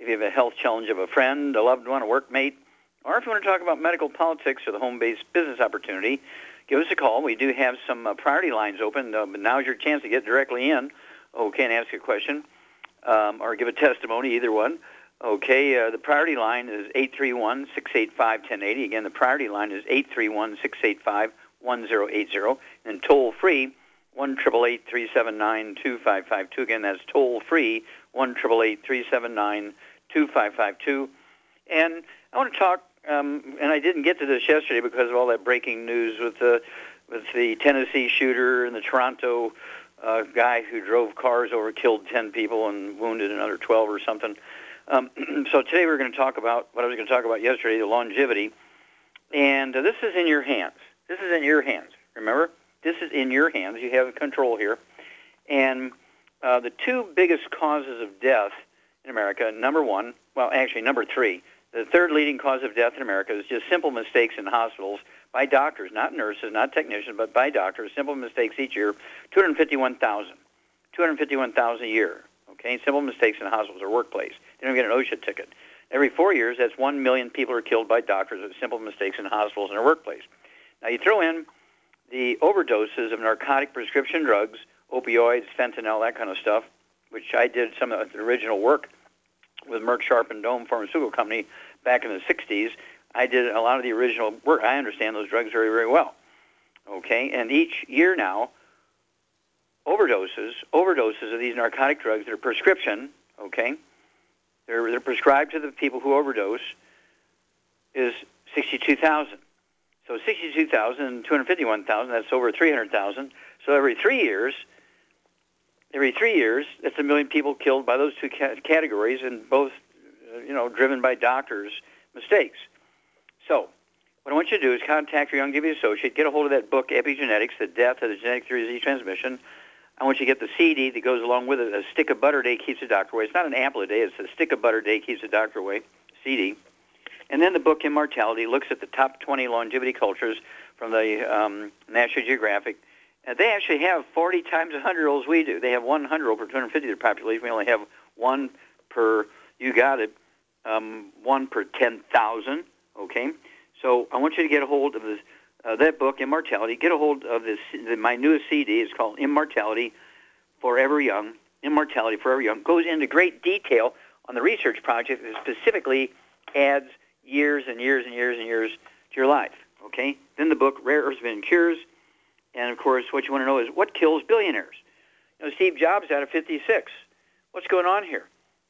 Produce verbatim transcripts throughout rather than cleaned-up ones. if you have a health challenge of a friend, a loved one, a workmate, or if you want to talk about medical politics or the home-based business opportunity, give us a call. We do have some uh, priority lines open, uh, but now's your chance to get directly in. Oh, can't ask a question um, or give a testimony, either one. Okay, uh, the priority line is eight three one, six eight five, one zero eight zero. Again, the priority line is eight three one, six eight five, one zero eight zero. And toll-free, one eight eight eight, three seven nine, two five five two. Again, that's toll-free, one eight eight eight, three seven nine, two five five two. two five five two. And I want to talk, um, and I didn't get to this yesterday because of all that breaking news with the with the Tennessee shooter and the Toronto uh, guy who drove cars over, killed ten people and wounded another twelve or something. Um, so today we're going to talk about what I was going to talk about yesterday, the longevity. And uh, this is in your hands. This is in your hands. Remember, this is in your hands. You have control here. And uh, the two biggest causes of death in America, number one, well, actually, number three, the third leading cause of death in America is just simple mistakes in hospitals by doctors, not nurses, not technicians, but by doctors, simple mistakes each year, two hundred fifty-one thousand, two hundred fifty-one thousand a year, okay, simple mistakes in hospitals or workplace. They don't get an OSHA ticket. Every four years, that's one million people are killed by doctors with simple mistakes in hospitals and their workplace. Now, you throw in the overdoses of narcotic prescription drugs, opioids, fentanyl, that kind of stuff, which I did some of the original work with Merck, Sharp, and Dohme Pharmaceutical Company back in the sixties. I did a lot of the original work. I understand those drugs very, very well. Okay, and each year now, overdoses, overdoses of these narcotic drugs that are prescription, okay, they're, they're prescribed to the people who overdose, is sixty-two thousand. So sixty-two thousand and two hundred fifty-one thousand, that's over three hundred thousand. So every three years... Every three years, that's a million people killed by those two ca- categories, and both, uh, you know, driven by doctors' mistakes. So what I want you to do is contact your Youngevity associate, get a hold of that book, Epigenetics, The Death of the Genetic Theory of Disease Transmission. I want you to get the C D that goes along with it, A Stick of Butter a Day Keeps the Doctor Away. It's not an apple a day. It's A Stick of Butter a Day Keeps the Doctor Away, C D. And then the book, Immortality, looks at the top twenty longevity cultures from the um, National Geographic. Now, they actually have forty times one hundred-year-olds we do. They have one hundred-year-old per two hundred fifty of their population. We only have one per, you got it, um, one per ten thousand, okay? So I want you to get a hold of this, uh, that book, Immortality. Get a hold of this. The, my newest C D is called Immortality Forever Young. Immortality Forever Young goes into great detail on the research project that specifically adds years and years and years and years to your life, okay? Then the book, Rare Earths and Cures. And, of course, what you want to know is what kills billionaires? You know, Steve Jobs out of fifty-six. What's going on here?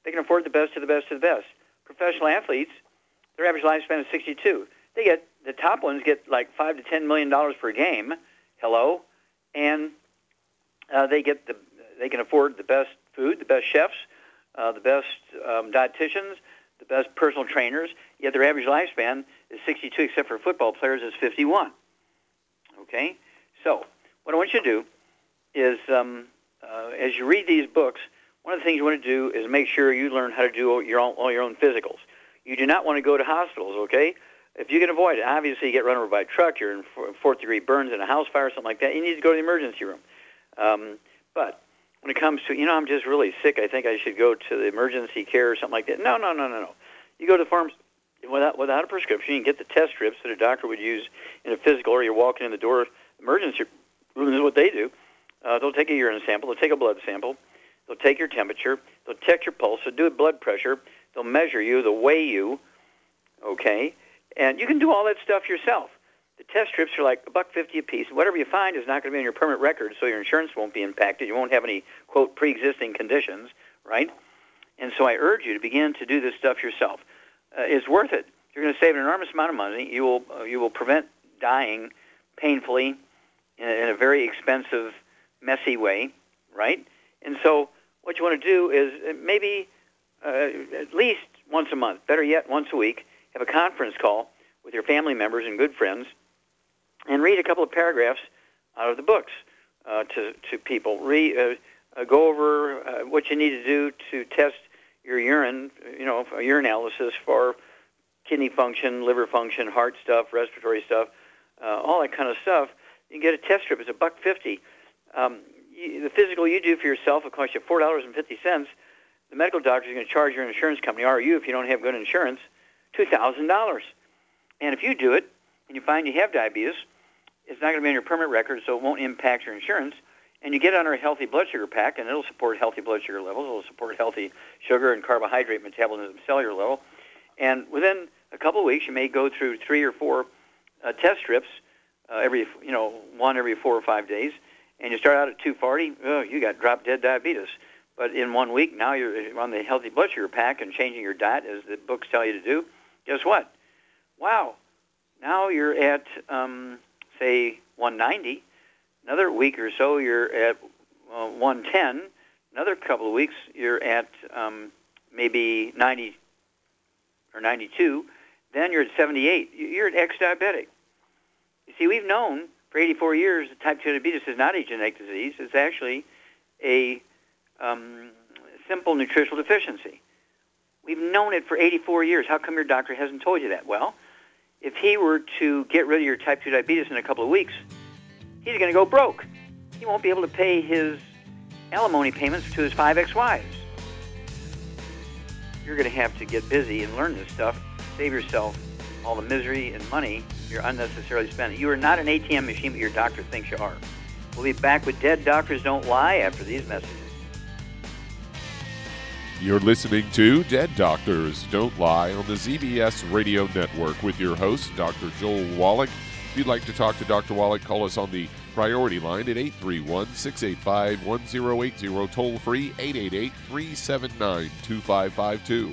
They can afford the best of the best of the best. Professional athletes, their average lifespan is sixty-two. They get, the top ones get like five to ten million dollars per game. Hello. And uh, they get the, they can afford the best food, the best chefs, uh, the best um, dietitians, the best personal trainers. Yet their average lifespan is sixty-two, except for football players is fifty-one. Okay? So what I want you to do is, um, uh, as you read these books, one of the things you want to do is make sure you learn how to do your own, all your own physicals. You do not want to go to hospitals, okay? If you can avoid it, obviously you get run over by a truck, you're in fourth-degree burns in a house fire or something like that, you need to go to the emergency room. Um, but when it comes to, you know, I'm just really sick, I think I should go to the emergency care or something like that. No, no, no, no, no. You go to the pharmacy. Without, without a prescription, you can get the test strips that a doctor would use in a physical, or you're walking in the door. Emergency room is what they do. Uh, they'll take a urine sample. They'll take a blood sample. They'll take your temperature. They'll check your pulse. They'll do blood pressure. They'll measure you. They'll weigh you, okay? And you can do all that stuff yourself. The test strips are like a buck fifty a piece. Whatever you find is not going to be in your permanent record, so your insurance won't be impacted. You won't have any, quote, pre-existing conditions, right? And so I urge you to begin to do this stuff yourself. Uh, it's worth it. You're going to save an enormous amount of money. You will uh, you will prevent dying painfully in a, in a very expensive, messy way, right? And so what you want to do is maybe uh, at least once a month, better yet once a week, have a conference call with your family members and good friends and read a couple of paragraphs out of the books uh, to, to people. Read, uh, uh, go over uh, what you need to do to test your urine, you know, a urinalysis for kidney function, liver function, heart stuff, respiratory stuff, uh, all that kind of stuff. You can get a test strip. It's a buck fifty. Um, you, the physical you do for yourself will cost you four dollars and fifty cents. The medical doctor is going to charge your insurance company, or you, if you don't have good insurance, two thousand dollars. And if you do it and you find you have diabetes, it's not going to be in your permanent record, so it won't impact your insurance. And you get under a healthy blood sugar pack, and it'll support healthy blood sugar levels. It'll support healthy sugar and carbohydrate metabolism at cellular level. And within a couple of weeks, you may go through three or four uh, test strips, uh, every you know one every four or five days. And you start out at two forty, oh, you got drop-dead diabetes. But in one week, now you're on the healthy blood sugar pack and changing your diet, as the books tell you to do. Guess what? Wow. Now you're at, um, say, one ninety. Another week or so, you're at uh, one ten. Another couple of weeks, you're at um, maybe ninety or ninety-two. Then you're at seventy-eight. You're an ex-diabetic. You see, we've known for eighty-four years that type two diabetes is not a genetic disease. It's actually a um, simple nutritional deficiency. We've known it for eighty-four years. How come your doctor hasn't told you that? Well, if he were to get rid of your type two diabetes in a couple of weeks, he's going to go broke. He won't be able to pay his alimony payments to his five ex-wives. You're going to have to get busy and learn this stuff. Save yourself all the misery and money you're unnecessarily spending. You are not an A T M machine, but your doctor thinks you are. We'll be back with Dead Doctors Don't Lie after these messages. You're listening to Dead Doctors Don't Lie on the Z B S Radio Network with your host, Doctor Joel Wallach. If you'd like to talk to Doctor Wallach, call us on the priority line at eight three one, six eight five, one zero eight zero, toll-free eight eight eight, three seven nine, two five five two.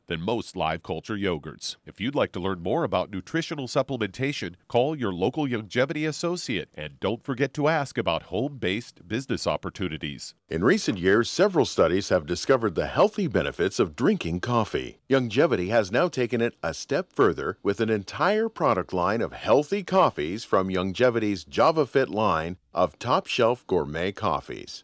than most live culture yogurts. If you'd like to learn more about nutritional supplementation, call your local Youngevity associate, and don't forget to ask about home-based business opportunities. In recent years, several studies have discovered the healthy benefits of drinking coffee. Youngevity has now taken it a step further with an entire product line of healthy coffees from Youngevity's JavaFit line of top-shelf gourmet coffees.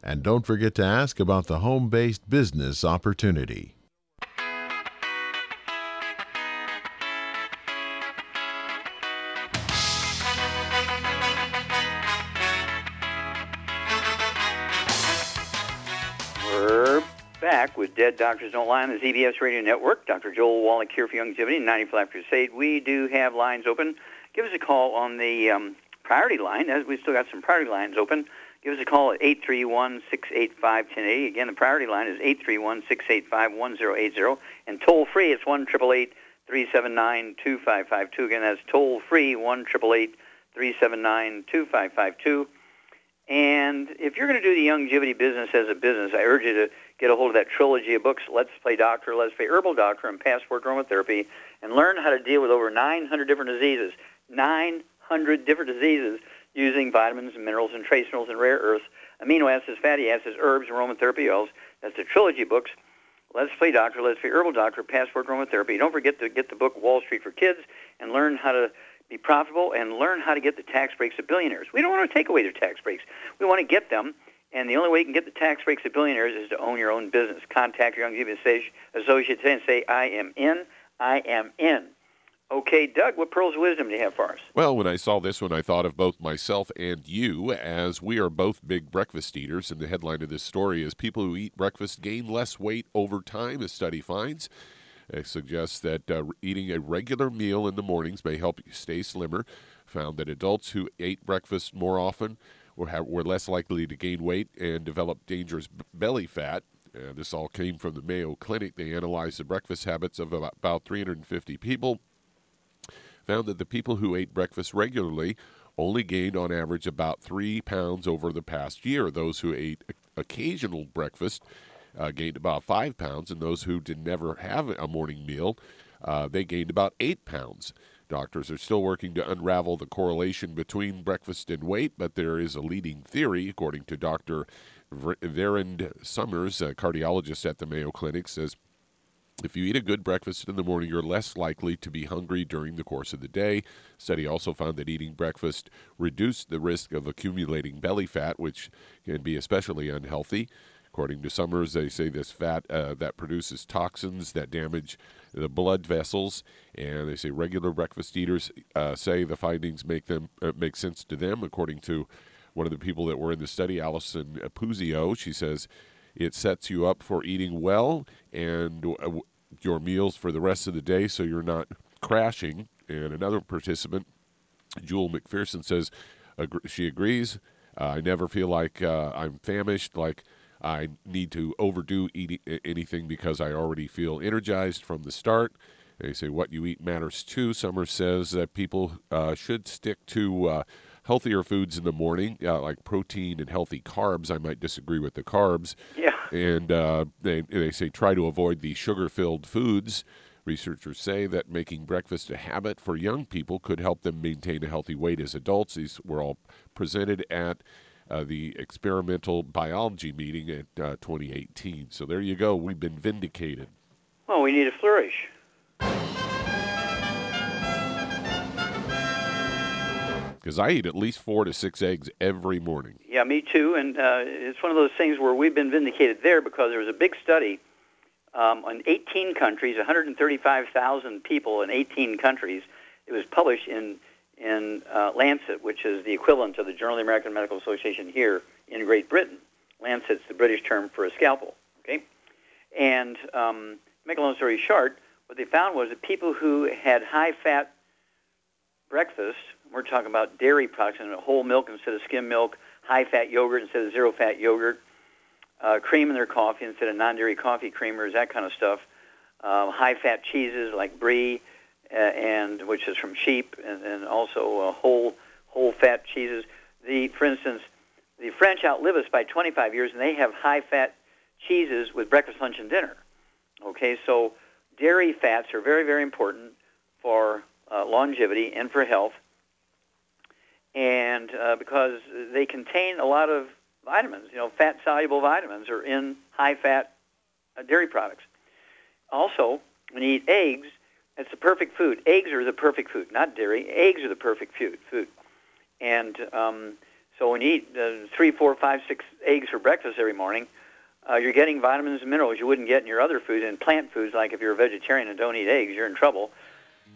And don't forget to ask about the home-based business opportunity. back with Dead Doctors Don't Lie on the Z B S Radio Network. Doctor Joel Wallach here for Youngevity, ninety-five Crusade. We do have lines open. Give us a call on the um, priority line. As we've still got some priority lines open. Give us a call at eight three one, six eight five, one oh eight oh. Again, the priority line is eight three one, six eight five, one oh eight oh. And toll-free, it's one, eight eight eight, three seven nine, two five five two. Again, that's toll-free, one, eight eight eight, three seven nine, two five five two. And if you're going to do the Youngevity business as a business, I urge you to get a hold of that trilogy of books, Let's Play Doctor, Let's Play Herbal Doctor, and Passport Aromatherapy, and learn how to deal with over nine hundred different diseases, nine hundred different diseases, using vitamins and minerals and trace minerals and rare earths, amino acids, fatty acids, herbs, and aromatherapy oils. That's the trilogy books, Let's Play Doctor, Let's Play Herbal Doctor, Passport Aromatherapy. Don't forget to get the book Wall Street for Kids and learn how to be profitable and learn how to get the tax breaks of billionaires. We don't want to take away their tax breaks. We want to get them, and the only way you can get the tax breaks of billionaires is to own your own business. Contact your Youngevity associate today and say, I am in, I am in. Okay, Doug, what pearls of wisdom do you have for us? Well, when I saw this one, I thought of both myself and you, as we are both big breakfast eaters, and the headline of this story is, people who eat breakfast gain less weight over time, a study finds. It suggests that uh, eating a regular meal in the mornings may help you stay slimmer. Found that adults who ate breakfast more often were, ha- were less likely to gain weight and develop dangerous b- belly fat. Uh, this all came from the Mayo Clinic. They analyzed the breakfast habits of about, about three hundred fifty people. Found that the people who ate breakfast regularly only gained on average about three pounds over the past year. Those who ate occasional breakfast Uh, gained about five pounds, and those who did never have a morning meal, uh, they gained about eight pounds. Doctors are still working to unravel the correlation between breakfast and weight, but there is a leading theory, according to Doctor Virend Somers, a cardiologist at the Mayo Clinic, says if you eat a good breakfast in the morning, you're less likely to be hungry during the course of the day. A study also found that eating breakfast reduced the risk of accumulating belly fat, which can be especially unhealthy. According to Somers, they say this fat uh, that produces toxins that damage the blood vessels, and they say regular breakfast eaters uh, say the findings make them uh, make sense to them. According to one of the people that were in the study, Allison Puzio, she says it sets you up for eating well and uh, your meals for the rest of the day, so you're not crashing. And another participant, Jewel McPherson, says ag- she agrees. Uh, I never feel like uh, I'm famished, like I need to overdo eating anything because I already feel energized from the start. They say what you eat matters too. Somers says that people uh, should stick to uh, healthier foods in the morning, uh, like protein and healthy carbs. I might disagree with the carbs. Yeah. And uh, they, they say try to avoid the sugar-filled foods. Researchers say that making breakfast a habit for young people could help them maintain a healthy weight as adults. These were all presented at Uh, the experimental biology meeting at uh, twenty eighteen. So there you go. We've been vindicated. Well, we need to flourish. Because I eat at least four to six eggs every morning. Yeah, me too. And uh, it's one of those things where we've been vindicated there because there was a big study um, on eighteen countries, one hundred thirty-five thousand people in eighteen countries. It was published in in uh, Lancet, which is the equivalent of the Journal of the American Medical Association here in Great Britain. Lancet's the British term for a scalpel, okay? And um, to make a long story short, what they found was that people who had high-fat breakfast, we're talking about dairy products, and whole milk instead of skim milk, high-fat yogurt instead of zero-fat yogurt, uh, cream in their coffee instead of non-dairy coffee creamers, that kind of stuff, uh, high-fat cheeses like brie, Uh, and which is from sheep, and, and also uh, whole whole fat cheeses. The, for instance, the French outlive us by twenty-five years, and they have high fat cheeses with breakfast, lunch, and dinner. Okay, so dairy fats are very, very important for uh, longevity and for health, and uh, because they contain a lot of vitamins. You know, fat soluble vitamins are in high fat uh, dairy products. Also, when you eat eggs, it's the perfect food. Eggs are the perfect food, not dairy. Eggs are the perfect food. And um, so when you eat uh, three, four, five, six eggs for breakfast every morning, uh, you're getting vitamins and minerals you wouldn't get in your other foods and plant foods. Like if you're a vegetarian and don't eat eggs, you're in trouble.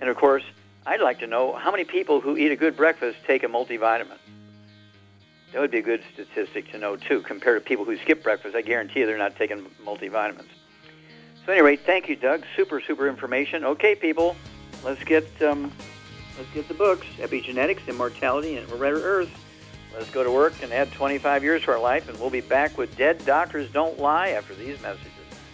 And, of course, I'd like to know how many people who eat a good breakfast take a multivitamin. That would be a good statistic to know, too, compared to people who skip breakfast. I guarantee you they're not taking multivitamins. So at any rate, thank you, Doug. Super, super information. Okay, people, let's get um, let's get the books, Epigenetics, Immortality, and Rare Earth. Let's go to work and add twenty-five years to our life, and we'll be back with Dead Doctors Don't Lie after these messages.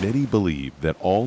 Many believe that all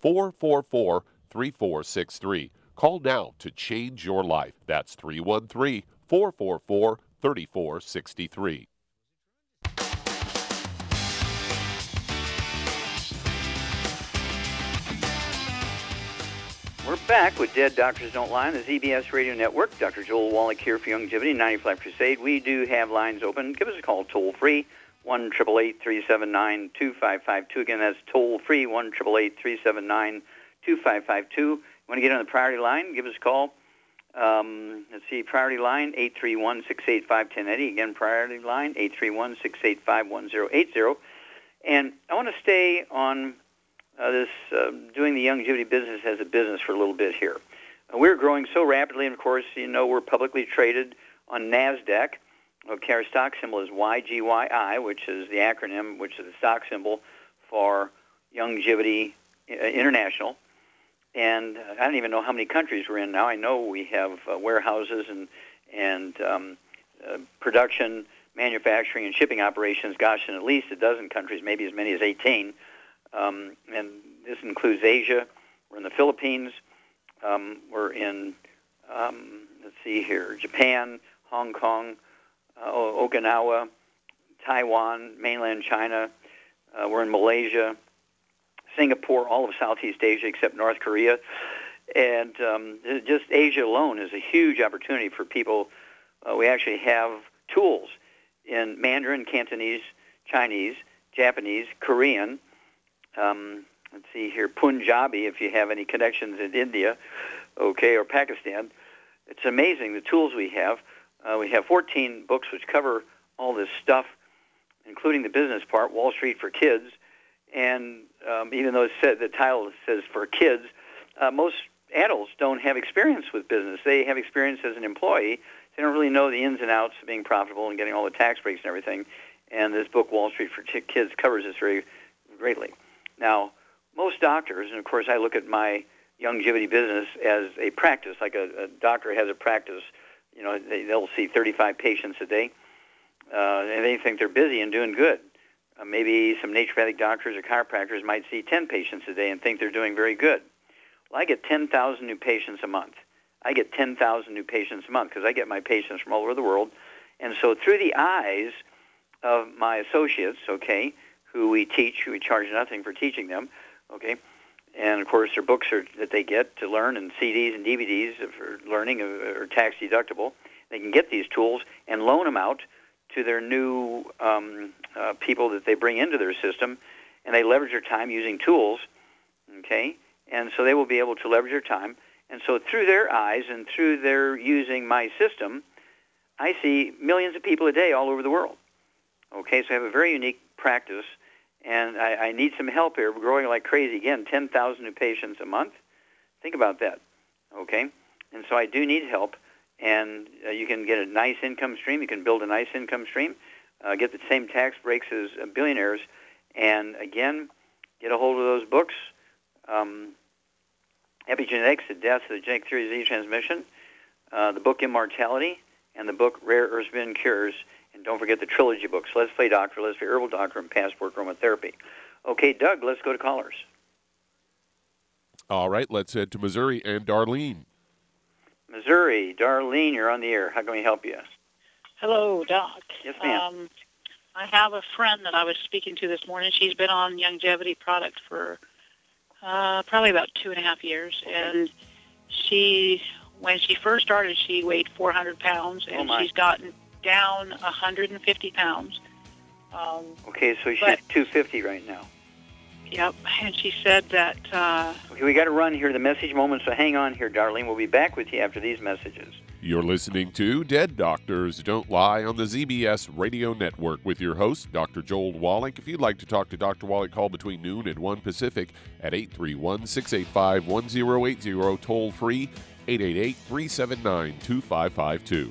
four four four, three four six three. Call now to change your life. That's three one three, four four four, three four six three. We're back with Dead Doctors Don't Lie on the Z B S Radio Network. Doctor Joel Wallach here for Youngevity, ninety-five Crusade. We do have lines open. Give us a call toll-free. one eight eight eight, three seven nine, two five five two. Again, that's toll-free, one eight eight eight, three seven nine, two five five two. You want to get on the priority line, give us a call. Um, let's see, priority line, eight three one, six eight five, one zero eight zero. Again, priority line, eight three one, six eight five, one zero eight zero. And I want to stay on uh, this, uh, doing the Youngevity business as a business for a little bit here. Uh, we're growing so rapidly, and of course, you know, we're publicly traded on NASDAQ. Okay, our stock symbol is Y G Y I, which is the acronym, which is the stock symbol for Youngevity International. And I don't even know how many countries we're in now. I know we have uh, warehouses and and um, uh, production, manufacturing, and shipping operations, gosh, in at least a dozen countries, maybe as many as eighteen. Um, and this includes Asia. We're in the Philippines. Um, we're in, um, let's see here, Japan, Hong Kong, Uh, Okinawa, Taiwan, mainland China. Uh, we're in Malaysia, Singapore, all of Southeast Asia except North Korea. And um, just Asia alone is a huge opportunity for people. Uh, we actually have tools in Mandarin, Cantonese, Chinese, Japanese, Korean. Um, let's see here, Punjabi, if you have any connections in India, okay, or Pakistan. It's amazing the tools we have. Uh, we have fourteen books which cover all this stuff, including the business part, Wall Street for Kids. And um, even though it said, the title says for kids, uh, most adults don't have experience with business. They have experience as an employee. They don't really know the ins and outs of being profitable and getting all the tax breaks and everything. And this book, Wall Street for Kids, covers this very greatly. Now, most doctors, and of course I look at my Youngevity business as a practice, like a, a doctor has a practice, you know, they, they'll see thirty-five patients a day, uh, and they think they're busy and doing good. Uh, maybe some naturopathic doctors or chiropractors might see ten patients a day and think they're doing very good. Well, I get ten thousand new patients a month. I get ten thousand new patients a month because I get my patients from all over the world. And so through the eyes of my associates, okay, who we teach, who we charge nothing for teaching them, okay, and, of course, their books are, that they get to learn, and C Ds and D V Ds for learning are tax-deductible. They can get these tools and loan them out to their new um, uh, people that they bring into their system, and they leverage their time using tools, okay? And so they will be able to leverage their time. And so through their eyes and through their using my system, I see millions of people a day all over the world, okay? So I have a very unique practice. And I, I need some help here. We're growing like crazy. Again, ten thousand new patients a month. Think about that, okay? And so I do need help. And uh, you can get a nice income stream. You can build a nice income stream, uh, get the same tax breaks as uh, billionaires. And, again, get a hold of those books, um, Epigenetics, The Death of the Genetic Theory of Disease Transmission, uh, the book Immortality, and the book Rare Earthsbend Cures. And don't forget the trilogy books, Let's Play Doctor, Let's Play Herbal Doctor, and Passport Aromatherapy. Okay, Doug, let's go to callers. All right, let's head to Missouri and Darlene. Missouri, Darlene, you're on the air. How can we help you? Hello, Doc. Yes, ma'am. Um, I have a friend that I was speaking to this morning. She's been on Youngevity product for uh, probably about two and a half years. Okay. And she, when she first started, she weighed four hundred pounds, and oh she's gotten down one hundred fifty pounds. Um, okay, so she's but, two fifty right now. Yep, and she said that... Uh, okay, we got to run here, the message moment, so hang on here, Darlene. We'll be back with you after these messages. You're listening to Dead Doctors Don't Lie on the Z B S Radio Network with your host, Doctor Joel Wallach. If you'd like to talk to Doctor Wallach, call between noon and one Pacific at eight three one, six eight five, one zero eight zero, toll-free eight eight eight, three seven nine, two five five two.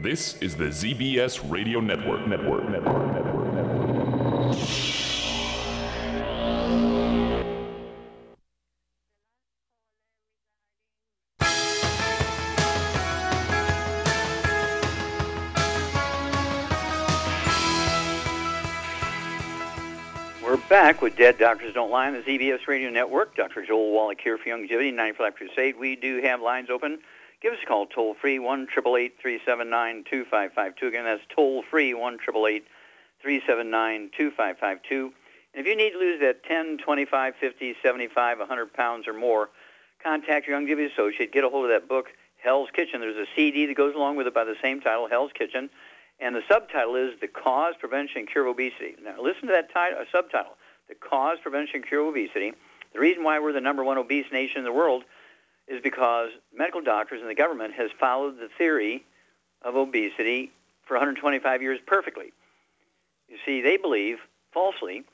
This is the Z B S Radio Network. Network, network, network, network. We're back with Dead Doctors Don't Lie on the Z B S Radio Network. Doctor Joel Wallach here for Youngevity, ninety-five Crusade. We do have lines open. Give us a call toll-free, one eight eight eight, three seven nine, two five five two. Again, that's toll-free, one eight eight eight, three seven nine, two five five two. And if you need to lose that ten, twenty-five, fifty, seventy-five, one hundred pounds or more, contact your Youngevity associate. Get a hold of that book, Hell's Kitchen. There's a C D that goes along with it by the same title, Hell's Kitchen. And the subtitle is The Cause, Prevention, and Cure of Obesity. Now, listen to that title, uh, subtitle, The Cause, Prevention, and Cure of Obesity. The reason why we're the number one obese nation in the world is because medical doctors and the government has followed the theory of obesity for one hundred twenty-five years perfectly. You see, they believe, falsely,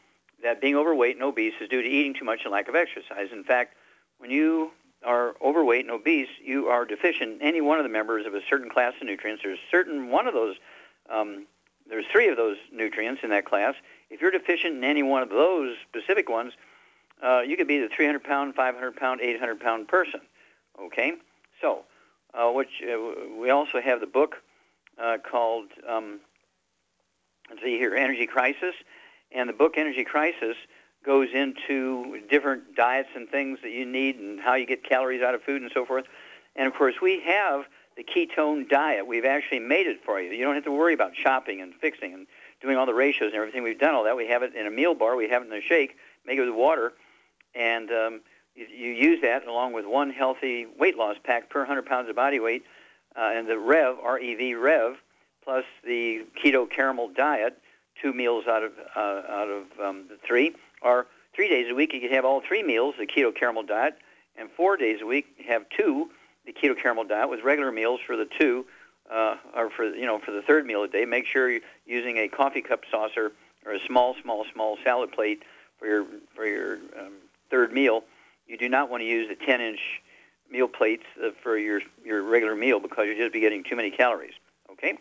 that being overweight and obese is due to eating too much and lack of exercise. In fact, when you are overweight and obese, you are deficient in any one of the members of a certain class of nutrients. There's certain one of those, um, there's three of those nutrients in that class. If you're deficient in any one of those specific ones, uh, you could be the three hundred pound, five hundred pound, eight hundred pound person. Okay, so uh, which uh, we also have the book uh, called, um, let's see here, Energy Crisis. And the book Energy Crisis goes into different diets and things that you need and how you get calories out of food and so forth. And, of course, we have the ketone diet. We've actually made it for you. You don't have to worry about chopping and fixing and doing all the ratios and everything. We've done all that. We have it in a meal bar. We have it in a shake. Make it with water. And Um, you use that along with one healthy weight loss pack per one hundred pounds of body weight, uh, and the REV, R E V, REV, plus the keto caramel diet, two meals out of uh, out of um, the three, or three days a week you can have all three meals, the keto caramel diet, and four days a week have two, the keto caramel diet, with regular meals for the two, uh, or for you know for the third meal a day. Make sure you're using a coffee cup saucer or a small, small, small salad plate for your for your um, third meal. You do not want to use the ten-inch meal plates for your, your regular meal because you'll just be getting too many calories, okay?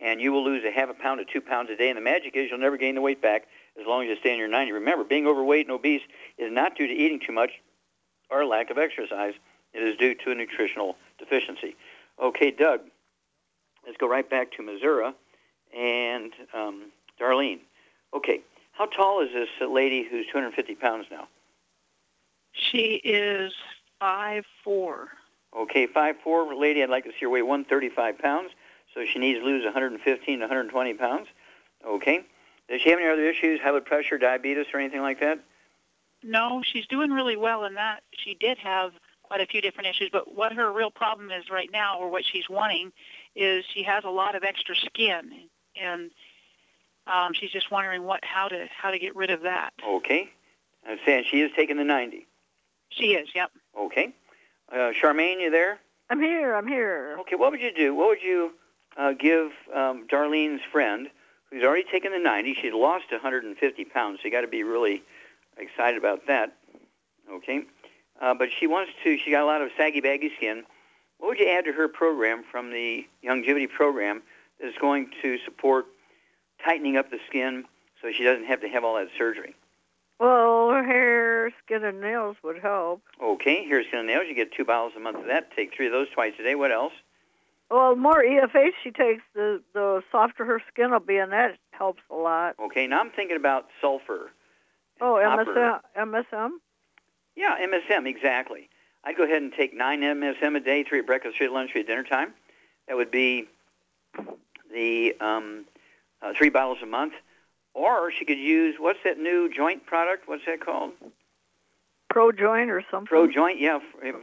And you will lose a half a pound to two pounds a day, and the magic is you'll never gain the weight back as long as you stay in your ninety. Remember, being overweight and obese is not due to eating too much or lack of exercise. It is due to a nutritional deficiency. Okay, Doug, let's go right back to Missouri and um, Darlene. Okay, how tall is this lady who's two hundred fifty pounds now? She is five foot four. Okay, five foot four. Lady, I'd like to see her weigh one hundred thirty-five pounds, so she needs to lose one hundred fifteen to one hundred twenty pounds. Okay. Does she have any other issues, high blood pressure, diabetes, or anything like that? No, she's doing really well in that. She did have quite a few different issues, but what her real problem is right now, or what she's wanting, is she has a lot of extra skin, and um, she's just wondering what how to how to get rid of that. Okay. I'm saying she is taking the ninety. She is, yep. Okay. Uh, Charmaine, you there? I'm here, I'm here. Okay, what would you do? What would you uh, give um, Darlene's friend, who's already taken the ninety? She'd lost one hundred fifty pounds, so you got to be really excited about that. Okay. Uh, but she wants to, she got a lot of saggy, baggy skin. What would you add to her program from the Youngevity program that's going to support tightening up the skin so she doesn't have to have all that surgery? Well, hair, skin, and nails would help. Okay, hair, skin, and nails. You get two bottles a month of that. Take three of those twice a day. What else? Well, more E F H she takes, the, the softer her skin will be, and that helps a lot. Okay, now I'm thinking about sulfur. Oh, M S M? Yeah, M S M, exactly. I'd go ahead and take nine M S M a day, three at breakfast, three at lunch, three at dinner time. That would be the um, uh, three bottles a month. Or she could use, what's that new joint product? What's that called? ProJoint or something. ProJoint, yeah,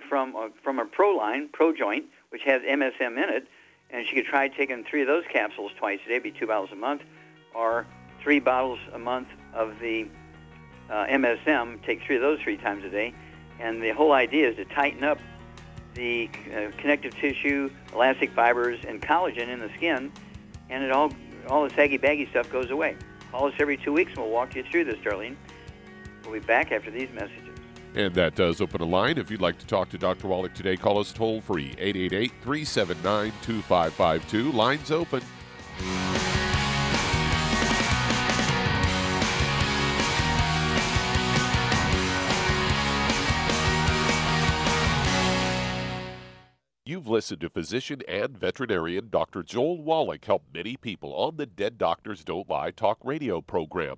from a, from a Pro line, ProJoint, which has M S M in it. And she could try taking three of those capsules twice a day, it'd be two bottles a month, or three bottles a month of the uh, M S M, take three of those three times a day. And the whole idea is to tighten up the uh, connective tissue, elastic fibers, and collagen in the skin, and it all all the saggy, baggy stuff goes away. Call us every two weeks, and we'll walk you through this, Darlene. We'll be back after these messages. And that does open a line. If you'd like to talk to Doctor Wallach today, call us toll-free, eight eight eight, three seven nine, two five five two. Line's open. You've listened to physician and veterinarian Doctor Joel Wallach help many people on the Dead Doctors Don't Lie talk radio program.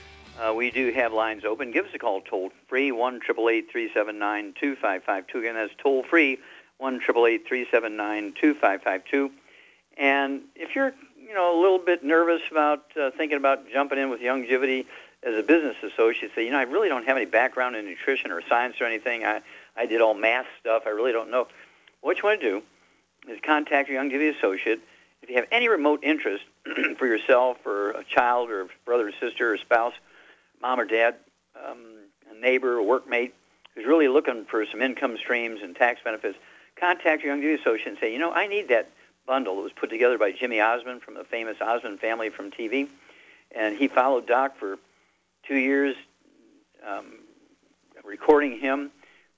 Uh, we do have lines open. Give us a call toll-free, one eight eight eight, three seven nine, two five five two. Again, that's toll-free, one eight eight eight, three seven nine, two five five two. And if you're, you know, a little bit nervous about uh, thinking about jumping in with Youngevity as a business associate, say, you know, I really don't have any background in nutrition or science or anything. I, I did all math stuff. I really don't know. What you want to do is contact your Youngevity associate. If you have any remote interest for yourself or a child or a brother or sister or spouse, mom or dad, um, a neighbor or workmate who's really looking for some income streams and tax benefits, contact your Youngevity associate and say, you know, I need that bundle that was put together by Jimmy Osmond from the famous Osmond family from T V. And he followed Doc for two years, um, recording him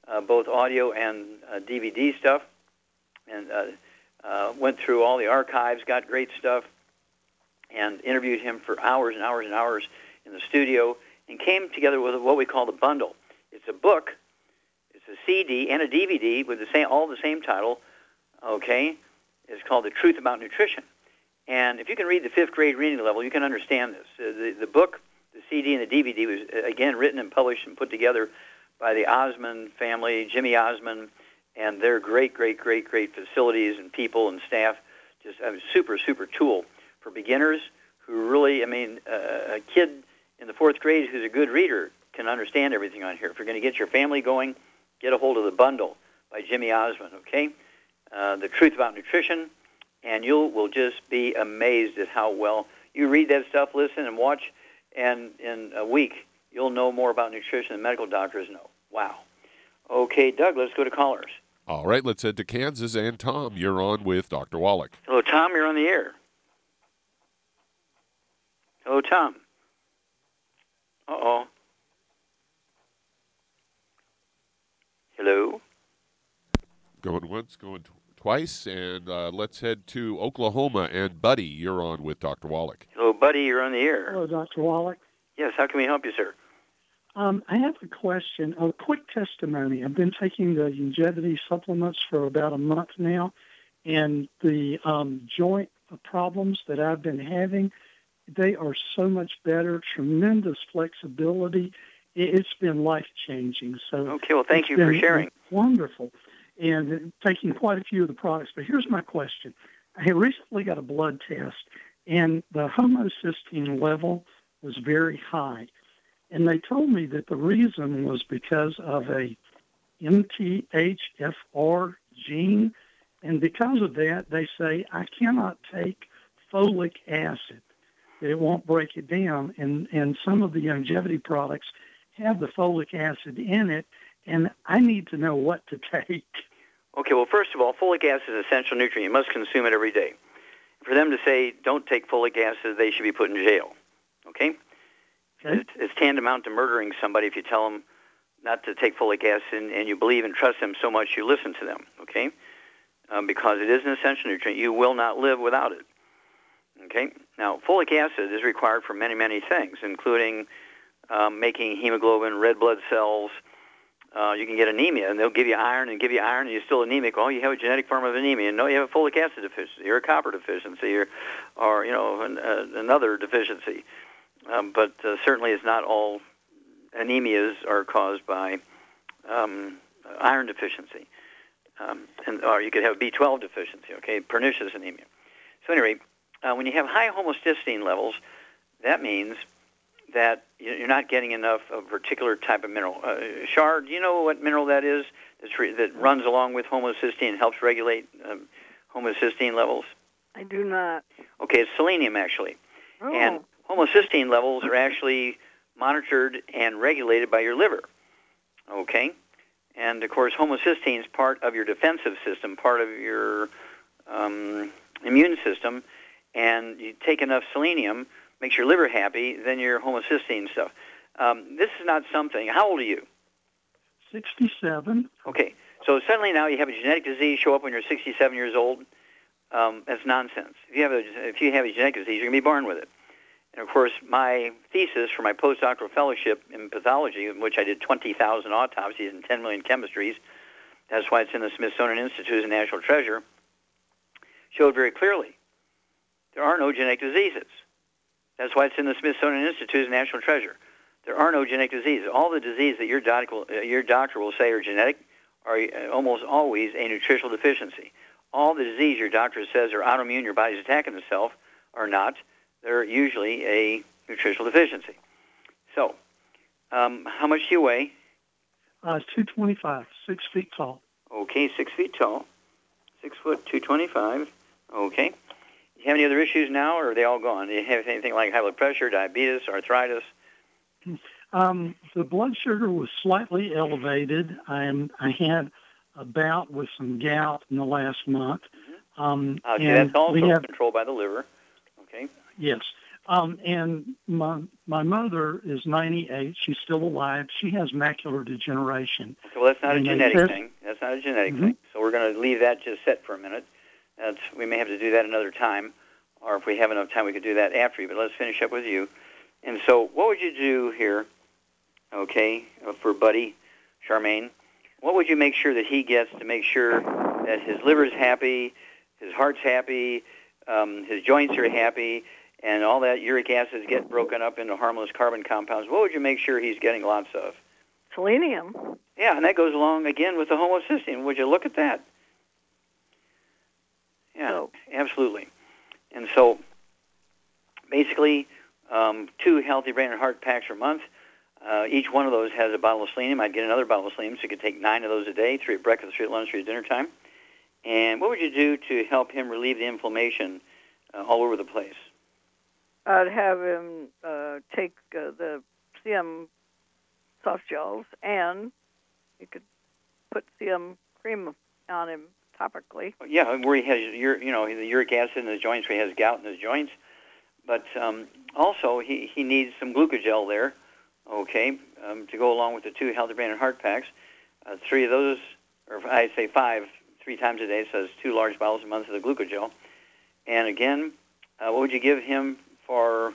uh, both audio and uh, D V D stuff, and uh, uh, went through all the archives, got great stuff, and interviewed him for hours and hours and hours in the studio, and came together with what we call the bundle. It's a book, it's a C D, and a D V D with the same, all the same title, okay? It's called The Truth About Nutrition. And if you can read the fifth grade reading level, you can understand this. Uh, the, the book, the C D, and the D V D was, uh, again, written and published and put together by the Osmond family, Jimmy Osmond, and their great, great, great, great facilities and people and staff. Just a super, super tool for beginners who really, I mean, uh, a kid in the fourth grade who's a good reader can understand everything on here. If you're going to get your family going, get a hold of the bundle by Jimmy Osmond, okay? Uh, The Truth About Nutrition. And you will just be amazed at how well you read that stuff, listen, and watch. And in a week, you'll know more about nutrition than medical doctors know. Wow. Okay, Doug, let's go to callers. All right, let's head to Kansas. And Tom, you're on with Doctor Wallach. Hello, Tom, you're on the air. Hello, Tom. Uh-oh. Hello? Going once, going twice. Twice, and uh, let's head to Oklahoma. And Buddy, you're on with Doctor Wallach. Hello, Buddy. You're on the air. Hello, Doctor Wallach. Yes, how can we help you, sir? Um, I have a question, a quick testimony. I've been taking the Youngevity supplements for about a month now, and the um, joint problems that I've been having, they are so much better, tremendous flexibility. It's been life-changing. So okay, well, thank you for sharing. Wonderful. And taking quite a few of the products. But here's my question. I recently got a blood test, and the homocysteine level was very high. And they told me that the reason was because of a M T H F R gene. And because of that, they say, I cannot take folic acid. It won't break it down. And, and some of the Youngevity products have the folic acid in it, and I need to know what to take. Okay, well, first of all, folic acid is an essential nutrient. You must consume it every day. For them to say, don't take folic acid, they should be put in jail, okay? okay. It's, it's tantamount to murdering somebody if you tell them not to take folic acid and, and you believe and trust them so much you listen to them, okay? Um, because it is an essential nutrient. You will not live without it, okay? Now, folic acid is required for many, many things, including um, making hemoglobin, red blood cells. Uh, you can get anemia, and they'll give you iron and give you iron, and you're still anemic. Oh, you have a genetic form of anemia. No, you have a folic acid deficiency or a copper deficiency or, or you know, an, uh, another deficiency. Um, but uh, certainly it's not all anemias are caused by um, iron deficiency. Um, and or you could have B twelve deficiency, okay, pernicious anemia. So anyway, uh, when you have high homocysteine levels, that means that you're not getting enough of a particular type of mineral. Uh, Shar, do you know what mineral that is that's re- that runs along with homocysteine and helps regulate um, homocysteine levels? I do not. Okay, it's selenium, actually. Oh. And homocysteine levels are actually monitored and regulated by your liver, okay? And, of course, homocysteine is part of your defensive system, part of your um, immune system, and you take enough selenium, makes your liver happy, then your homocysteine stuff. Um, this is not something. How old are you? sixty-seven. Okay. So suddenly now you have a genetic disease show up when you're sixty-seven years old. Um, that's nonsense. If you have a, if you have a genetic disease, you're going to be born with it. And, of course, my thesis for my postdoctoral fellowship in pathology, in which I did twenty thousand autopsies and ten million chemistries, that's why it's in the Smithsonian Institute as a national treasure, showed very clearly there are no genetic diseases. That's why it's in the Smithsonian Institute as a national treasure. There are no genetic diseases. All the diseases that your doctor will, uh, your doctor will say are genetic are almost always a nutritional deficiency. All the diseases your doctor says are autoimmune, your body's attacking itself, are not. They're usually a nutritional deficiency. So, um, how much do you weigh? Uh, two twenty-five, six feet tall. Okay, six feet tall, six foot, two twenty-five. Okay. Do you have any other issues now, or are they all gone? Do you have anything like high blood pressure, diabetes, arthritis? Um, the blood sugar was slightly elevated. I, am, I had a bout with some gout in the last month. Um, uh, and that's also have, controlled by the liver. Okay. Yes. Um, and my my mother is ninety-eight. She's still alive. She has macular degeneration. Well, that's not and a genetic said, thing. That's not a genetic mm-hmm. thing. So we're going to leave that just set for a minute. That's, we may have to do that another time, or if we have enough time, we could do that after you. But let's finish up with you. And so what would you do here, okay, for Buddy, Charmaine? What would you make sure that he gets to make sure that his liver's happy, his heart's happy, um, his joints are happy, and all that uric acids get broken up into harmless carbon compounds? What would you make sure he's getting lots of? Selenium. Yeah, and that goes along, again, with the homocysteine. Would you look at that? Yeah, so. Absolutely. And so basically um, two healthy brain and heart packs per month. Uh, each one of those has a bottle of selenium. I'd get another bottle of selenium, so you could take nine of those a day, three at breakfast, three at lunch, three at dinner time. And what would you do to help him relieve the inflammation uh, all over the place? I'd have him uh, take uh, the C M soft gels, and you could put C M cream on him topically. Yeah, where he has, you know, the uric acid in his joints, where he has gout in his joints. But um, also, he, he needs some glucogel there, okay, um, to go along with the two healthy brain and heart packs. Uh, three of those, or I say five, three times a day, so that's two large bottles a month of the glucogel. And again, uh, what would you give him for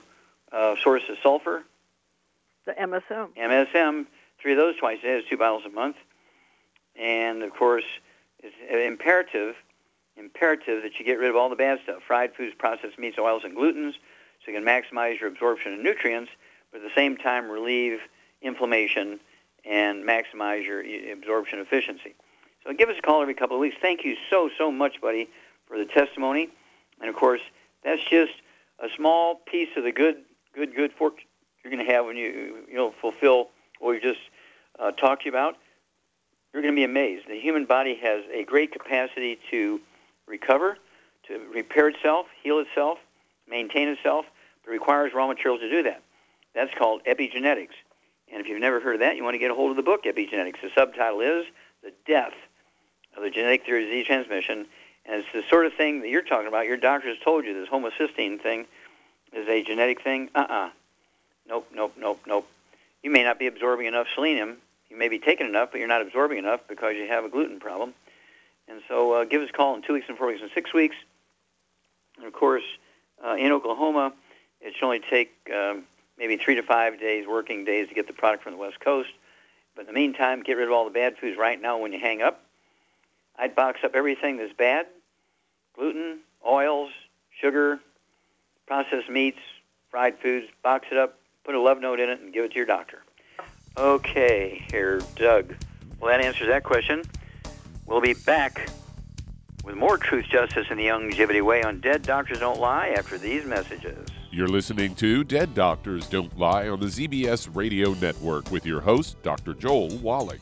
uh, source of sulfur? The M S M. M S M, three of those twice a day, two bottles a month. And, of course, it's imperative, imperative that you get rid of all the bad stuff, fried foods, processed meats, oils, and glutens, so you can maximize your absorption of nutrients, but at the same time relieve inflammation and maximize your absorption efficiency. So give us a call every couple of weeks. Thank you so, so much, buddy, for the testimony. And, of course, that's just a small piece of the good, good, good fortune you're going to have when you, you know, fulfill what we just uh, talked to you about. You're going to be amazed. The human body has a great capacity to recover, to repair itself, heal itself, maintain itself, but it requires raw materials to do that. That's called epigenetics. And if you've never heard of that, you want to get a hold of the book, Epigenetics. The subtitle is The Death of the Genetic Theory of Disease Transmission. And it's the sort of thing that you're talking about. Your doctor has told you this homocysteine thing is a genetic thing. Uh-uh. Nope, nope, nope, nope. You may not be absorbing enough selenium. You may be taking enough, but you're not absorbing enough because you have a gluten problem. And so uh, give us a call in two weeks and four weeks and six weeks. And, of course, uh, in Oklahoma, it should only take um, maybe three to five days, working days, to get the product from the West Coast. But in the meantime, get rid of all the bad foods right now when you hang up. I'd box up everything that's bad. Gluten, oils, sugar, processed meats, fried foods, box it up, put a love note in it, and give it to your doctor. Okay, here, Doug. Well, that answers that question. We'll be back with more Truth, Justice, and the Youngevity Way on Dead Doctors Don't Lie after these messages. You're listening to Dead Doctors Don't Lie on the Z B S Radio Network with your host, Doctor Joel Wallach.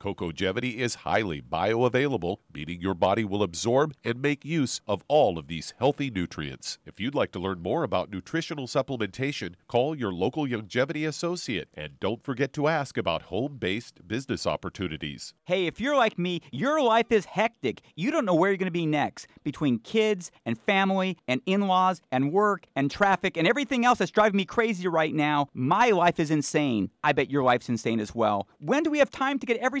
Cocogevity is highly bioavailable, meaning your body will absorb and make use of all of these healthy nutrients. If you'd like to learn more about nutritional supplementation, call your local Youngevity associate, and don't forget to ask about home-based business opportunities. Hey, if you're like me, your life is hectic. You don't know where you're going to be next. Between kids and family and in-laws and work and traffic and everything else that's driving me crazy right now, my life is insane. I bet your life's insane as well. When do we have time to get every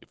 If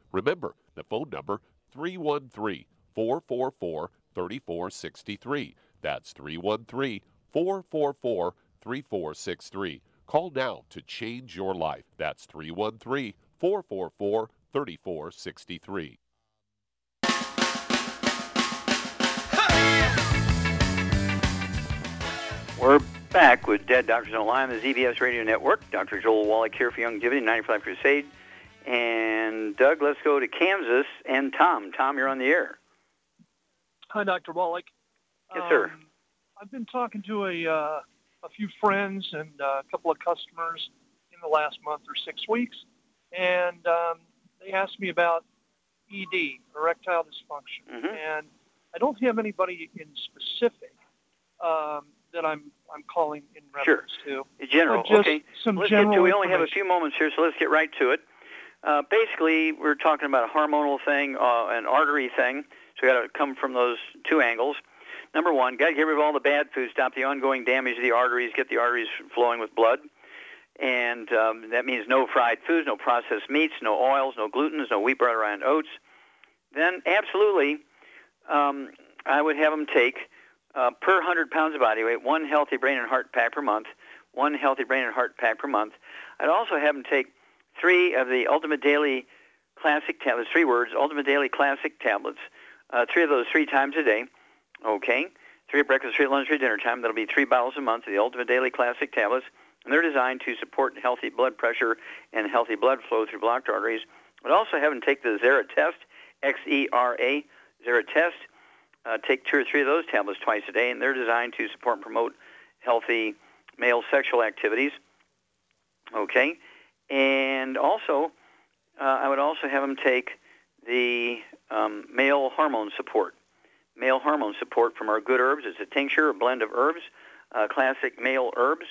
Remember, the phone number, three one three, four four four, three four six three. That's three one three, four four four, three four six three. Call now to change your life. That's three one three, four four four, three four six three. We're back with Dead Doctors Don't Lie on the Z B S Radio Network. Doctor Joel Wallach here for Youngevity, ninety-five Crusade. And Doug, let's go to Kansas and Tom. Tom, you're on the air. Hi, Doctor Wallach. Yes, sir. Um, I've been talking to a... Uh... a few friends and uh, a couple of customers in the last month or six weeks, and um, they asked me about E D, erectile dysfunction. Mm-hmm. And I don't have anybody in specific um, that I'm I'm calling in reference sure. to. In general, just okay. Some let's general get to, we only have a few moments here, so let's get right to it. Uh, basically, we're talking about a hormonal thing, uh, an artery thing, so we've got to come from those two angles. Number one, got to get rid of all the bad foods, stop the ongoing damage of the arteries, get the arteries flowing with blood. And um, that means no fried foods, no processed meats, no oils, no glutens, no wheat, bran, rye, and oats. Then absolutely, um, I would have them take uh, per one hundred pounds of body weight, one healthy brain and heart pack per month, one healthy brain and heart pack per month. I'd also have them take three of the Ultimate Daily Classic tablets, three words, Ultimate Daily Classic tablets, uh, three of those three times a day. Okay, three at breakfast, three at lunch, three at dinner time. That'll be three bottles a month of the Ultimate Daily Classic tablets, and they're designed to support healthy blood pressure and healthy blood flow through blocked arteries. But also have them take the Xera Test, X E R A, Xera Test. Uh, take two or three of those tablets twice a day, and they're designed to support and promote healthy male sexual activities. Okay, and also uh, I would also have them take the um, male hormone support. Male hormone support from our good herbs. It's a tincture, a blend of herbs, uh, classic male herbs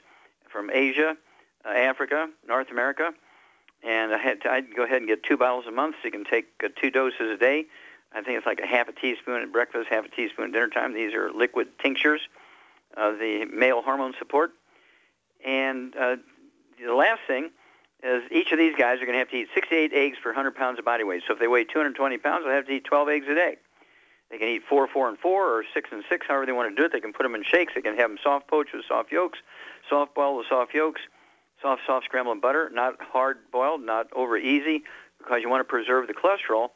from Asia, uh, Africa, North America. And I had to, I'd go ahead and get two bottles a month, so you can take uh, two doses a day. I think it's like a half a teaspoon at breakfast, half a teaspoon at dinner time. These are liquid tinctures of the male hormone support. And uh, the last thing is each of these guys are going to have to eat sixty-eight eggs per one hundred pounds of body weight. So if they weigh two hundred twenty pounds, they'll have to eat twelve eggs a day. They can eat four, four, and four, or six and six, however they want to do it. They can put them in shakes. They can have them soft poached with soft yolks, soft boiled with soft yolks, soft, soft scrambled butter, not hard boiled, not over easy, because you want to preserve the cholesterol,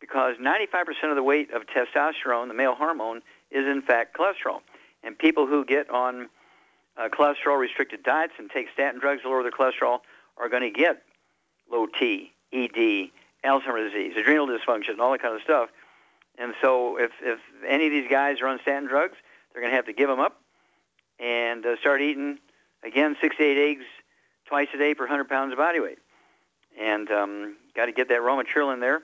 because ninety-five percent of the weight of testosterone, the male hormone, is in fact cholesterol. And people who get on uh, cholesterol-restricted diets and take statin drugs to lower their cholesterol are going to get low T, E D, Alzheimer's disease, adrenal dysfunction, all that kind of stuff. And so if, if any of these guys are on statin drugs, they're going to have to give them up and uh, start eating, again, six to eight eggs twice a day per one hundred pounds of body weight. And um, got to get that raw material in there.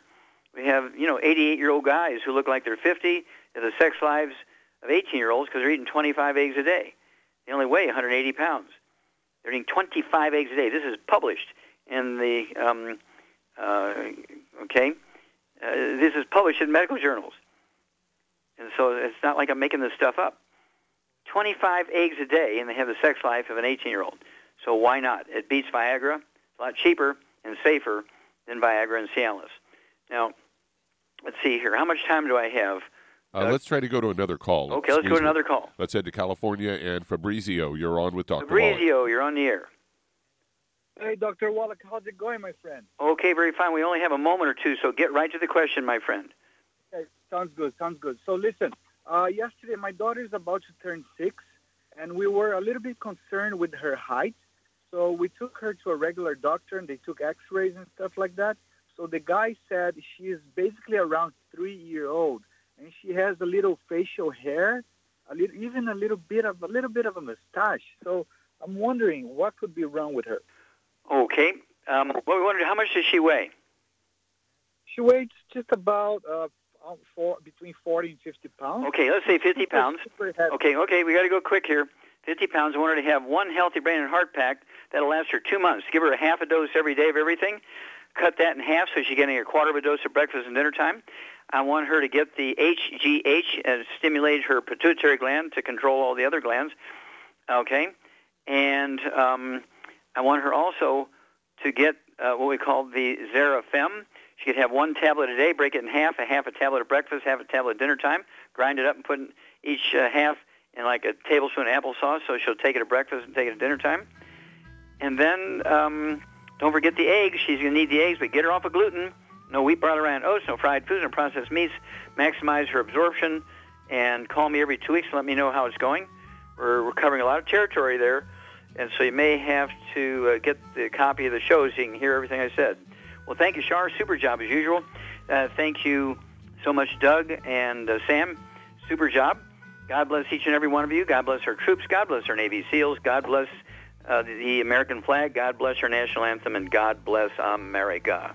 We have, you know, eighty-eight-year-old guys who look like they're fifty, have the sex lives of eighteen-year-olds because they're eating twenty-five eggs a day. They only weigh one hundred eighty pounds. They're eating twenty-five eggs a day. This is published in the, um, uh, okay, uh, this is published in medical journals. And so it's not like I'm making this stuff up. twenty-five eggs a day, and they have the sex life of an eighteen-year-old. So why not? It beats Viagra. It's a lot cheaper and safer than Viagra and Cialis. Now, let's see here. How much time do I have? Uh, let's try to go to another call. Okay, Excuse let's go to me. another call. Let's head to California. And Fabrizio, you're on with Doctor Wallach. Fabrizio, you're on the air. Hey, Doctor Wallach, how's it going, my friend? Okay, very fine. We only have a moment or two, so get right to the question, my friend. Okay, sounds good, sounds good. So listen, uh, yesterday my daughter is about to turn six, and we were a little bit concerned with her height. So we took her to a regular doctor, and they took x-rays and stuff like that. So the guy said she is basically around three-year-old. And she has a little facial hair, a little, even a little bit of a little bit of a mustache. So I'm wondering what could be wrong with her. Okay. Um, well, we wondered how much does she weigh? She weighs just about uh, four, between forty and fifty pounds. Okay, let's say fifty pounds. Okay, okay, we got to go quick here. Fifty pounds. I want her to have one healthy brain and heart pack that'll last her two months. Give her a half a dose every day of everything. Cut that in half so she's getting a quarter of a dose at breakfast and dinner time. I want her to get the H G H and stimulate her pituitary gland to control all the other glands, okay? And um, I want her also to get uh, what we call the Xerofem. She could have one tablet a day, break it in half, a half a tablet at breakfast, half a tablet at dinner time, grind it up and put in each uh, half in like a tablespoon of applesauce, so she'll take it at breakfast and take it at dinner time. And then um, don't forget the eggs. She's going to need the eggs, but get her off of gluten. No wheat, barley, rye, and oats, no fried foods, no processed meats. Maximize her absorption, and call me every two weeks and let me know how it's going. We're, we're covering a lot of territory there, and so you may have to uh, get the copy of the show so you can hear everything I said. Well, thank you, Shar. Super job as usual. Uh, thank you so much, Doug and uh, Sam. Super job. God bless each and every one of you. God bless our troops. God bless our Navy SEALs. God bless uh, the American flag. God bless our national anthem, and God bless America.